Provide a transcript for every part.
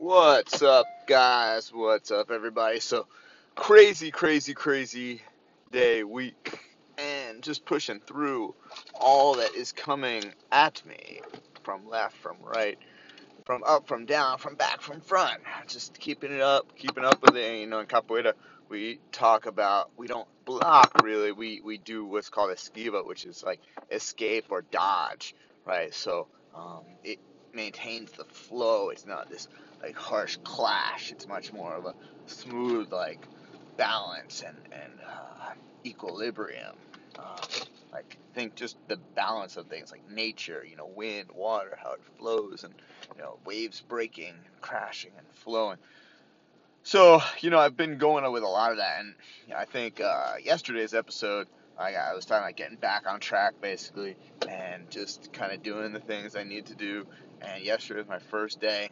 What's up, guys? What's up, everybody? So, crazy day, week, and just pushing through all that is coming at me from left, from right, from up, from down, from back, from front. Just keeping up with it. You know, in Capoeira, we talk about, we don't block, really. We do what's called esquiva, which is like escape or dodge, right? So, it maintains the flow. It's not this like harsh clash. It's much more of a smooth like balance and equilibrium. Like think just the balance of things like nature, you know, wind, water, how it flows, and you know, waves breaking and crashing and flowing. So, you know, I've been going with a lot of that, and you know, I think yesterday's episode I was talking about getting back on track, basically, and just kind of doing the things I need to do. And yesterday was my first day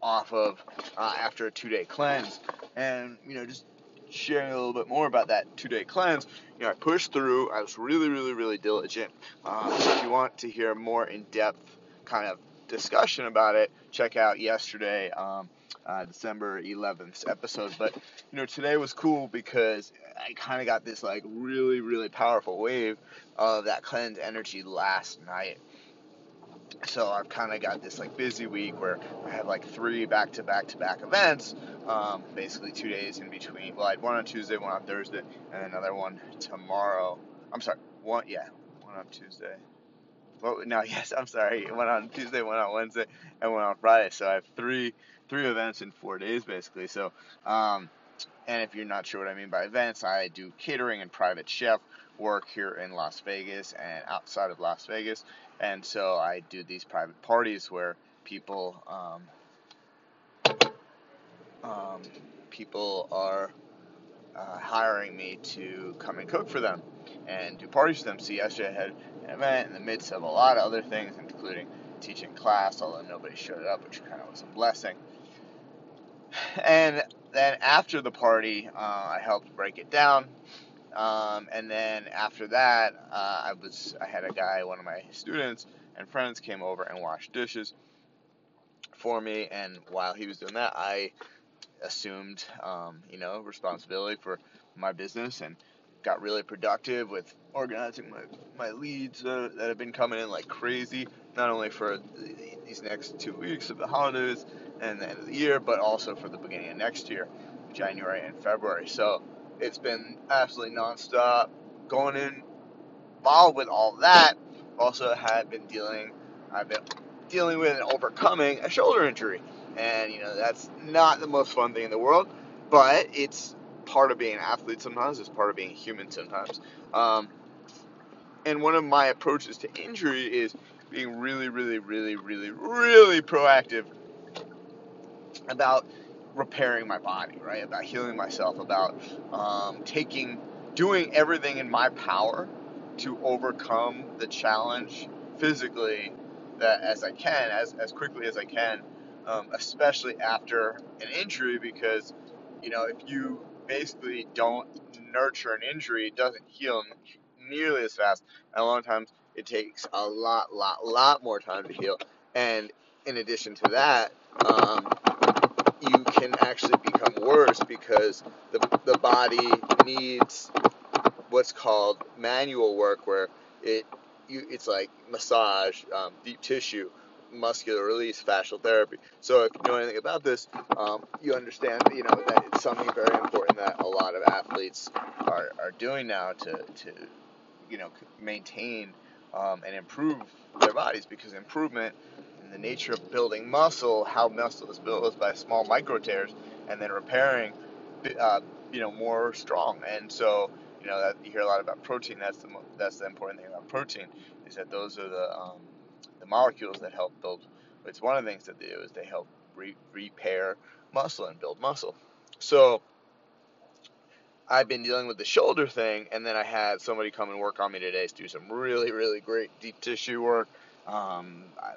off of after a 2-day cleanse. And, you know, just sharing a little bit more about that 2-day cleanse. You know, I pushed through. I was really diligent. If you want to hear more in-depth kind of discussion about it, check out yesterday, December 11th episode. But you know, today was cool because I kind of got this like really powerful wave of that cleanse energy last night. So I've kind of got this like busy week where I had like 3 back-to-back events, basically 2 days in between. Well, I had one on Tuesday, one on Thursday, and another one tomorrow. I'm sorry, one on Tuesday. Well, no, yes, I'm sorry. One on Tuesday, one on Wednesday, and one on Friday. So I have three events in 4 days, basically. So, and if you're not sure what I mean by events, I do catering and private chef work here in Las Vegas and outside of Las Vegas. And so I do these private parties where people are hiring me to come and cook for them and do parties for them. So yesterday I had an event in the midst of a lot of other things, including teaching class, although nobody showed up, which kind of was a blessing. And then after the party, I helped break it down. And then after that, I had a guy, one of my students and friends, came over and washed dishes for me. And while he was doing that, I assumed, you know, responsibility for my business and got really productive with organizing my leads that have been coming in like crazy, not only for these next 2 weeks of the holidays and the end of the year, but also for the beginning of next year, January and February. So it's been absolutely nonstop going in, involved with all that. Also I've been dealing with and overcoming a shoulder injury. And, you know, that's not the most fun thing in the world, but it's part of being an athlete sometimes. It's part of being human sometimes. And one of my approaches to injury is being really proactive about repairing my body, right? About healing myself, about doing everything in my power to overcome the challenge physically that as I can, as quickly as I can, especially after an injury, because, you know, if you basically don't nurture an injury, it doesn't heal nearly as fast, and a lot of times it takes a lot more time to heal. And in addition to that, you can actually become worse because the body needs what's called manual work, where it's like massage, deep tissue, muscular release, fascial therapy. So if you know anything about this, you understand, you know, that it's something very important that a lot of athletes are doing now to you know, maintain and improve their bodies, because improvement in the nature of building muscle, how muscle is built, is by small micro tears and then repairing, you know, more strong. And so, you know, that you hear a lot about protein. That's the important thing about protein, is that those are the molecules that help build. It's one of the things that they do is they help repair muscle and build muscle. So I've been dealing with the shoulder thing, and then I had somebody come and work on me today to do some really great deep tissue work,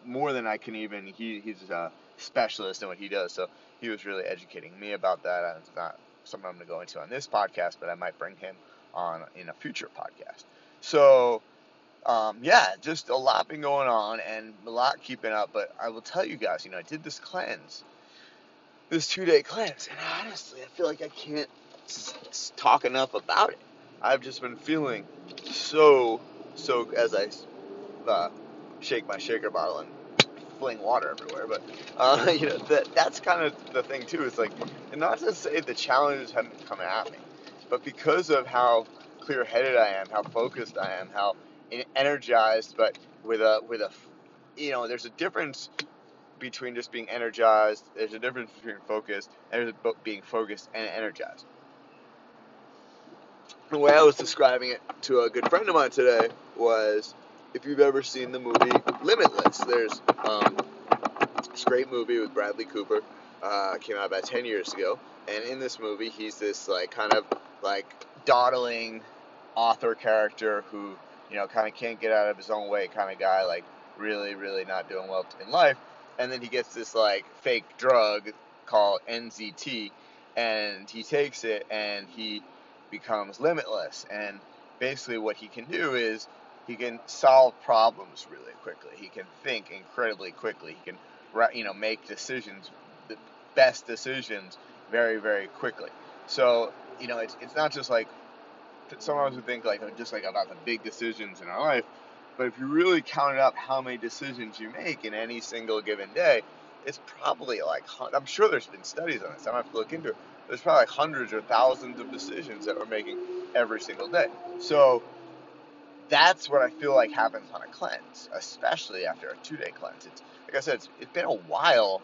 more than I can even. He's a specialist in what he does, so he was really educating me about that. And it's not something I'm going to go into on this podcast, but I might bring him on in a future podcast. So yeah, just a lot been going on and a lot keeping up. But I will tell you guys, you know, I did this cleanse, this 2-day cleanse, and honestly, I feel like I can't talk enough about it. I've just been feeling so as I shake my shaker bottle and fling water everywhere, but you know, that's kind of the thing too. It's like, and not to say the challenges haven't come at me, but because of how clear-headed I am, how focused I am, how energized, but with a, you know, there's a difference between just being energized. There's a difference between focused and being focused and energized. The way I was describing it to a good friend of mine today was, if you've ever seen the movie Limitless, there's this great movie with Bradley Cooper. Came out about 10 years ago, and in this movie, he's this like kind of like dawdling author character who, you know, kind of can't get out of his own way, kind of guy, like really not doing well in life. And then he gets this like fake drug called NZT, and he takes it, and he becomes limitless. And basically what he can do is he can solve problems really quickly. He can think incredibly quickly. He can, you know, make decisions, the best decisions, very quickly. So, you know, it's not just like sometimes we think like just like about the big decisions in our life, but if you really counted up how many decisions you make in any single given day, it's probably like, I'm sure there's been studies on this. I don't have to look into it. There's probably like hundreds or thousands of decisions that we're making every single day. So that's what I feel like happens on a cleanse, especially after a 2-day cleanse. It's, like I said, it's been a while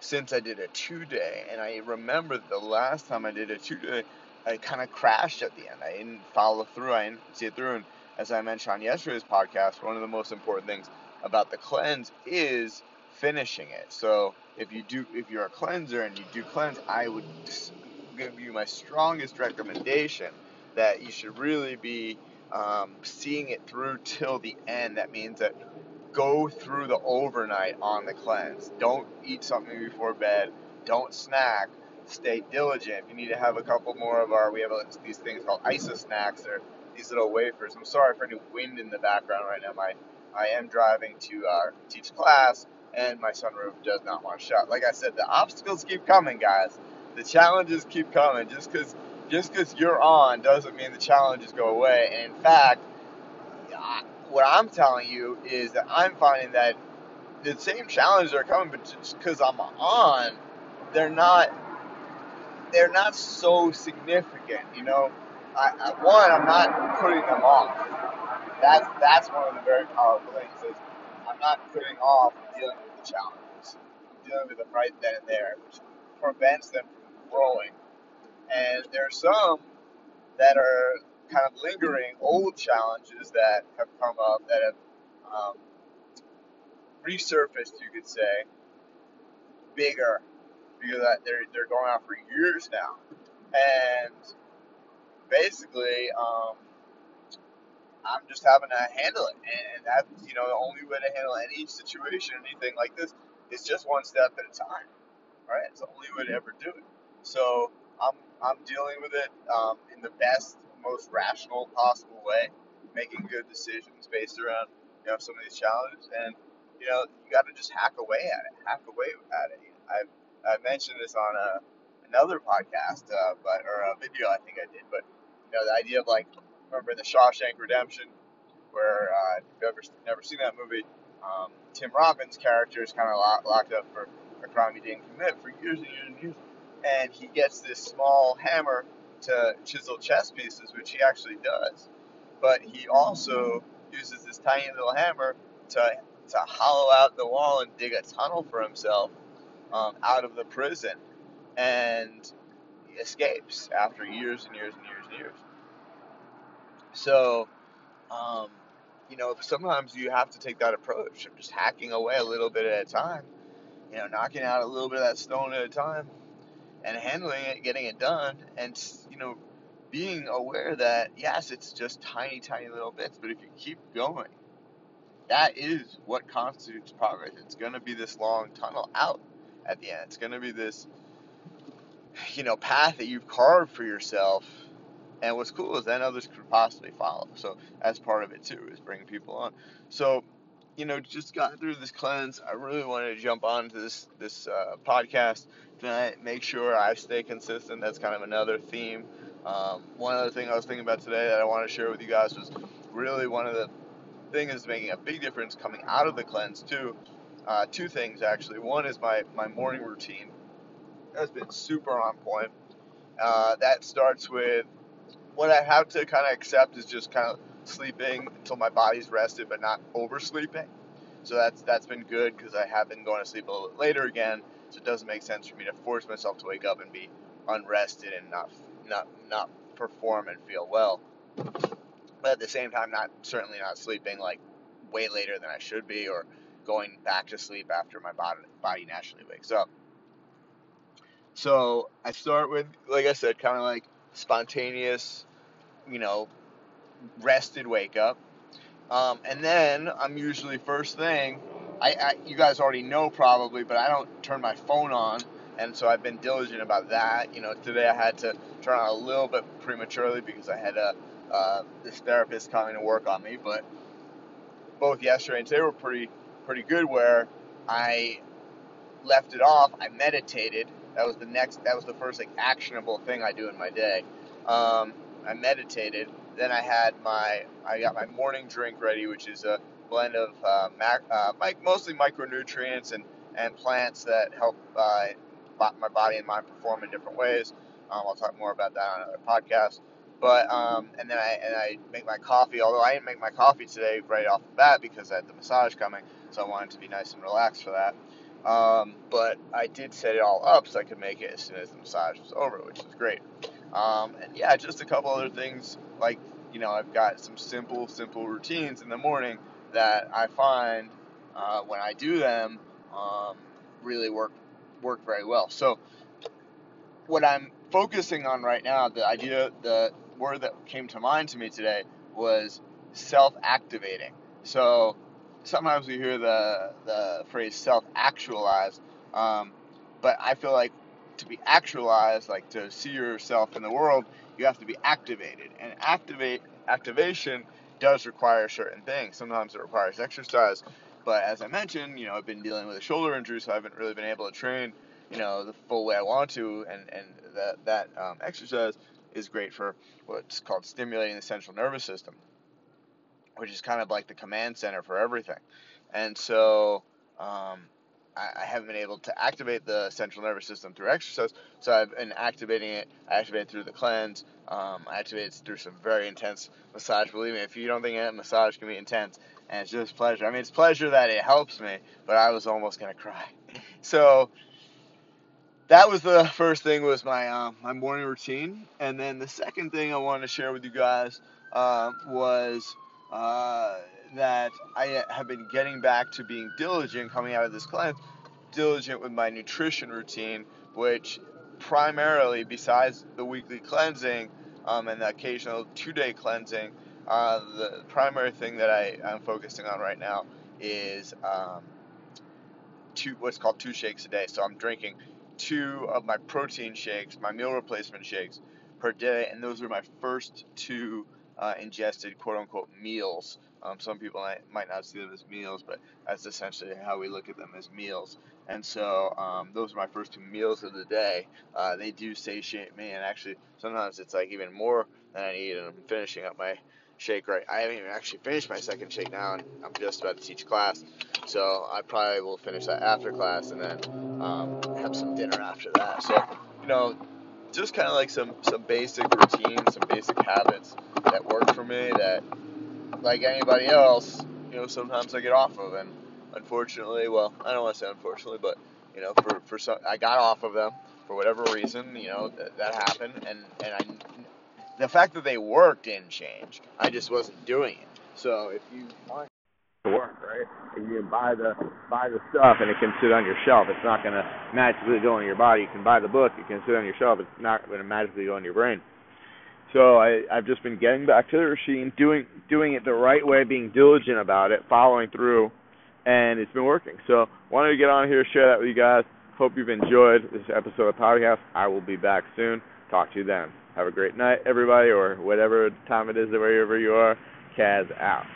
since I did a 2-day, and I remember the last time I did a 2-day, I kind of crashed at the end. I didn't follow through. I didn't see it through. And as I mentioned on yesterday's podcast, one of the most important things about the cleanse is finishing it. So if you're a cleanser and you do cleanse, I would give you my strongest recommendation that you should really be seeing it through till the end. That means that go through the overnight on the cleanse. Don't eat something before bed. Don't snack. Stay diligent. You need to have a couple more of our, we have these things called ISA snacks, or these little wafers. I'm sorry for any wind in the background right now. I am driving to teach class, and my sunroof does not want to shut. Like I said, the obstacles keep coming, guys. The challenges keep coming. Just because you're on doesn't mean the challenges go away. And in fact, what I'm telling you is that I'm finding that the same challenges are coming, but just because I'm on, they're not so significant, you know. I'm not putting them off. That's one of the very powerful things is I'm not putting off dealing with the challenges. I'm dealing with them right then and there, which prevents them from growing. And there are some that are kind of lingering old challenges that have come up, that have resurfaced, you could say, bigger, because they're going on for years now. And basically, I'm just having to handle it. And that's, you know, the only way to handle any situation, anything like this, is just one step at a time, right? It's the only way to ever do it. So I'm dealing with it in the best, most rational possible way, making good decisions based around, you know, some of these challenges. And, you know, you got to just hack away at it. I mentioned this on another podcast, or a video I think I did, but, you know, the idea of, like, remember the Shawshank Redemption, where, if you've never seen that movie, Tim Robbins' character is kind of locked up for a crime he didn't commit for years and years and years, and he gets this small hammer to chisel chess pieces, which he actually does, but he also uses this tiny little hammer to hollow out the wall and dig a tunnel for himself out of the prison, and he escapes after years and years and years and years. So, you know, sometimes you have to take that approach of just hacking away a little bit at a time, you know, knocking out a little bit of that stone at a time, and handling it, getting it done, and, you know, being aware that, yes, it's just tiny little bits, but if you keep going, that is what constitutes progress. It's going to be this long tunnel out at the end. It's going to be this, you know, path that you've carved for yourself, and what's cool is then others could possibly follow. So that's part of it, too, is bringing people on. So, you know, just got through this cleanse. I really wanted to jump on to this podcast tonight, make sure I stay consistent. That's kind of another theme. One other thing I was thinking about today that I want to share with you guys was really one of the things that's making a big difference coming out of the cleanse too. Two things, actually. One is my morning routine has been super on point. That starts with what I have to kind of accept is just kind of sleeping until my body's rested, but not oversleeping. So that's been good because I have been going to sleep a little bit later again. So it doesn't make sense for me to force myself to wake up and be unrested and not perform and feel well. But at the same time, certainly not sleeping like way later than I should be, or going back to sleep after my body naturally wakes up. So I start with, like I said, kind of like spontaneous, you know, rested wake up. And then I'm usually first thing, I you guys already know probably, but I don't turn my phone on. And so I've been diligent about that. You know, today I had to turn on a little bit prematurely because I had this therapist coming to work on me. But both yesterday and today were pretty good where I left it off. I meditated. That was the first like actionable thing I do in my day. I meditated. Then I got my morning drink ready, which is a blend of mostly micronutrients and plants that help my body and mind perform in different ways. I'll talk more about that on another podcast. But and then I make my coffee. Although I didn't make my coffee today right off the bat because I had the massage coming, so I wanted to be nice and relaxed for that. But I did set it all up so I could make it as soon as the massage was over, which was great. And yeah, just a couple other things like, you know, I've got some simple routines in the morning that I find when I do them really work very well. So what I'm focusing on right now, the word that came to mind to me today was self-activating. So sometimes we hear the phrase self-actualized, but I feel like to be actualized, like to see yourself in the world, you have to be activated. And activation does require certain things. Sometimes it requires exercise, but as I mentioned, you know, I've been dealing with a shoulder injury, so I haven't really been able to train, you know, the full way I want to, and that exercise is great for what's called stimulating the central nervous system, which is kind of like the command center for everything. And so I haven't been able to activate the central nervous system through exercise, so I've been activating it. I activated through the cleanse. I activated through some very intense massage. Believe me, if you don't think that massage can be intense, and it's just pleasure. I mean, it's pleasure that it helps me, but I was almost going to cry. So that was the first thing, was my morning routine. And then the second thing I wanted to share with you guys was that I have been getting back to being diligent coming out of this cleanse, diligent with my nutrition routine, which primarily, besides the weekly cleansing and the occasional two-day cleansing, the primary thing that I'm focusing on right now is what's called 2 shakes a day. So I'm drinking 2 of my protein shakes, my meal replacement shakes, per day, and those are my first 2 ingested quote-unquote meals. Some people might not see them as meals, but that's essentially how we look at them, as meals. And so those are my first 2 meals of the day. They do satiate me, and actually sometimes it's like even more than I need, and I'm finishing up my shake right. I haven't even actually finished my second shake now, and I'm just about to teach class, so I probably will finish that after class and then have some dinner after that. So, you know, just kind of like some basic routines, some basic habits that work for me that, like anybody else, you know, sometimes I get off of. And unfortunately, well, I don't want to say unfortunately, but, you know, for some, I got off of them for whatever reason, you know, that happened. The fact that they worked didn't change. I just wasn't doing it. So if you want to work, right, and you can buy the stuff and it can sit on your shelf. It's not going to magically go in your body. You can buy the book. It can sit on your shelf. It's not going to magically go in your brain. So I've just been getting back to the routine, doing it the right way, being diligent about it, following through, and it's been working. So wanted to get on here, share that with you guys. Hope you've enjoyed this episode of PowerCast. I will be back soon. Talk to you then. Have a great night, everybody, or whatever time it is, wherever you are. Kaz out.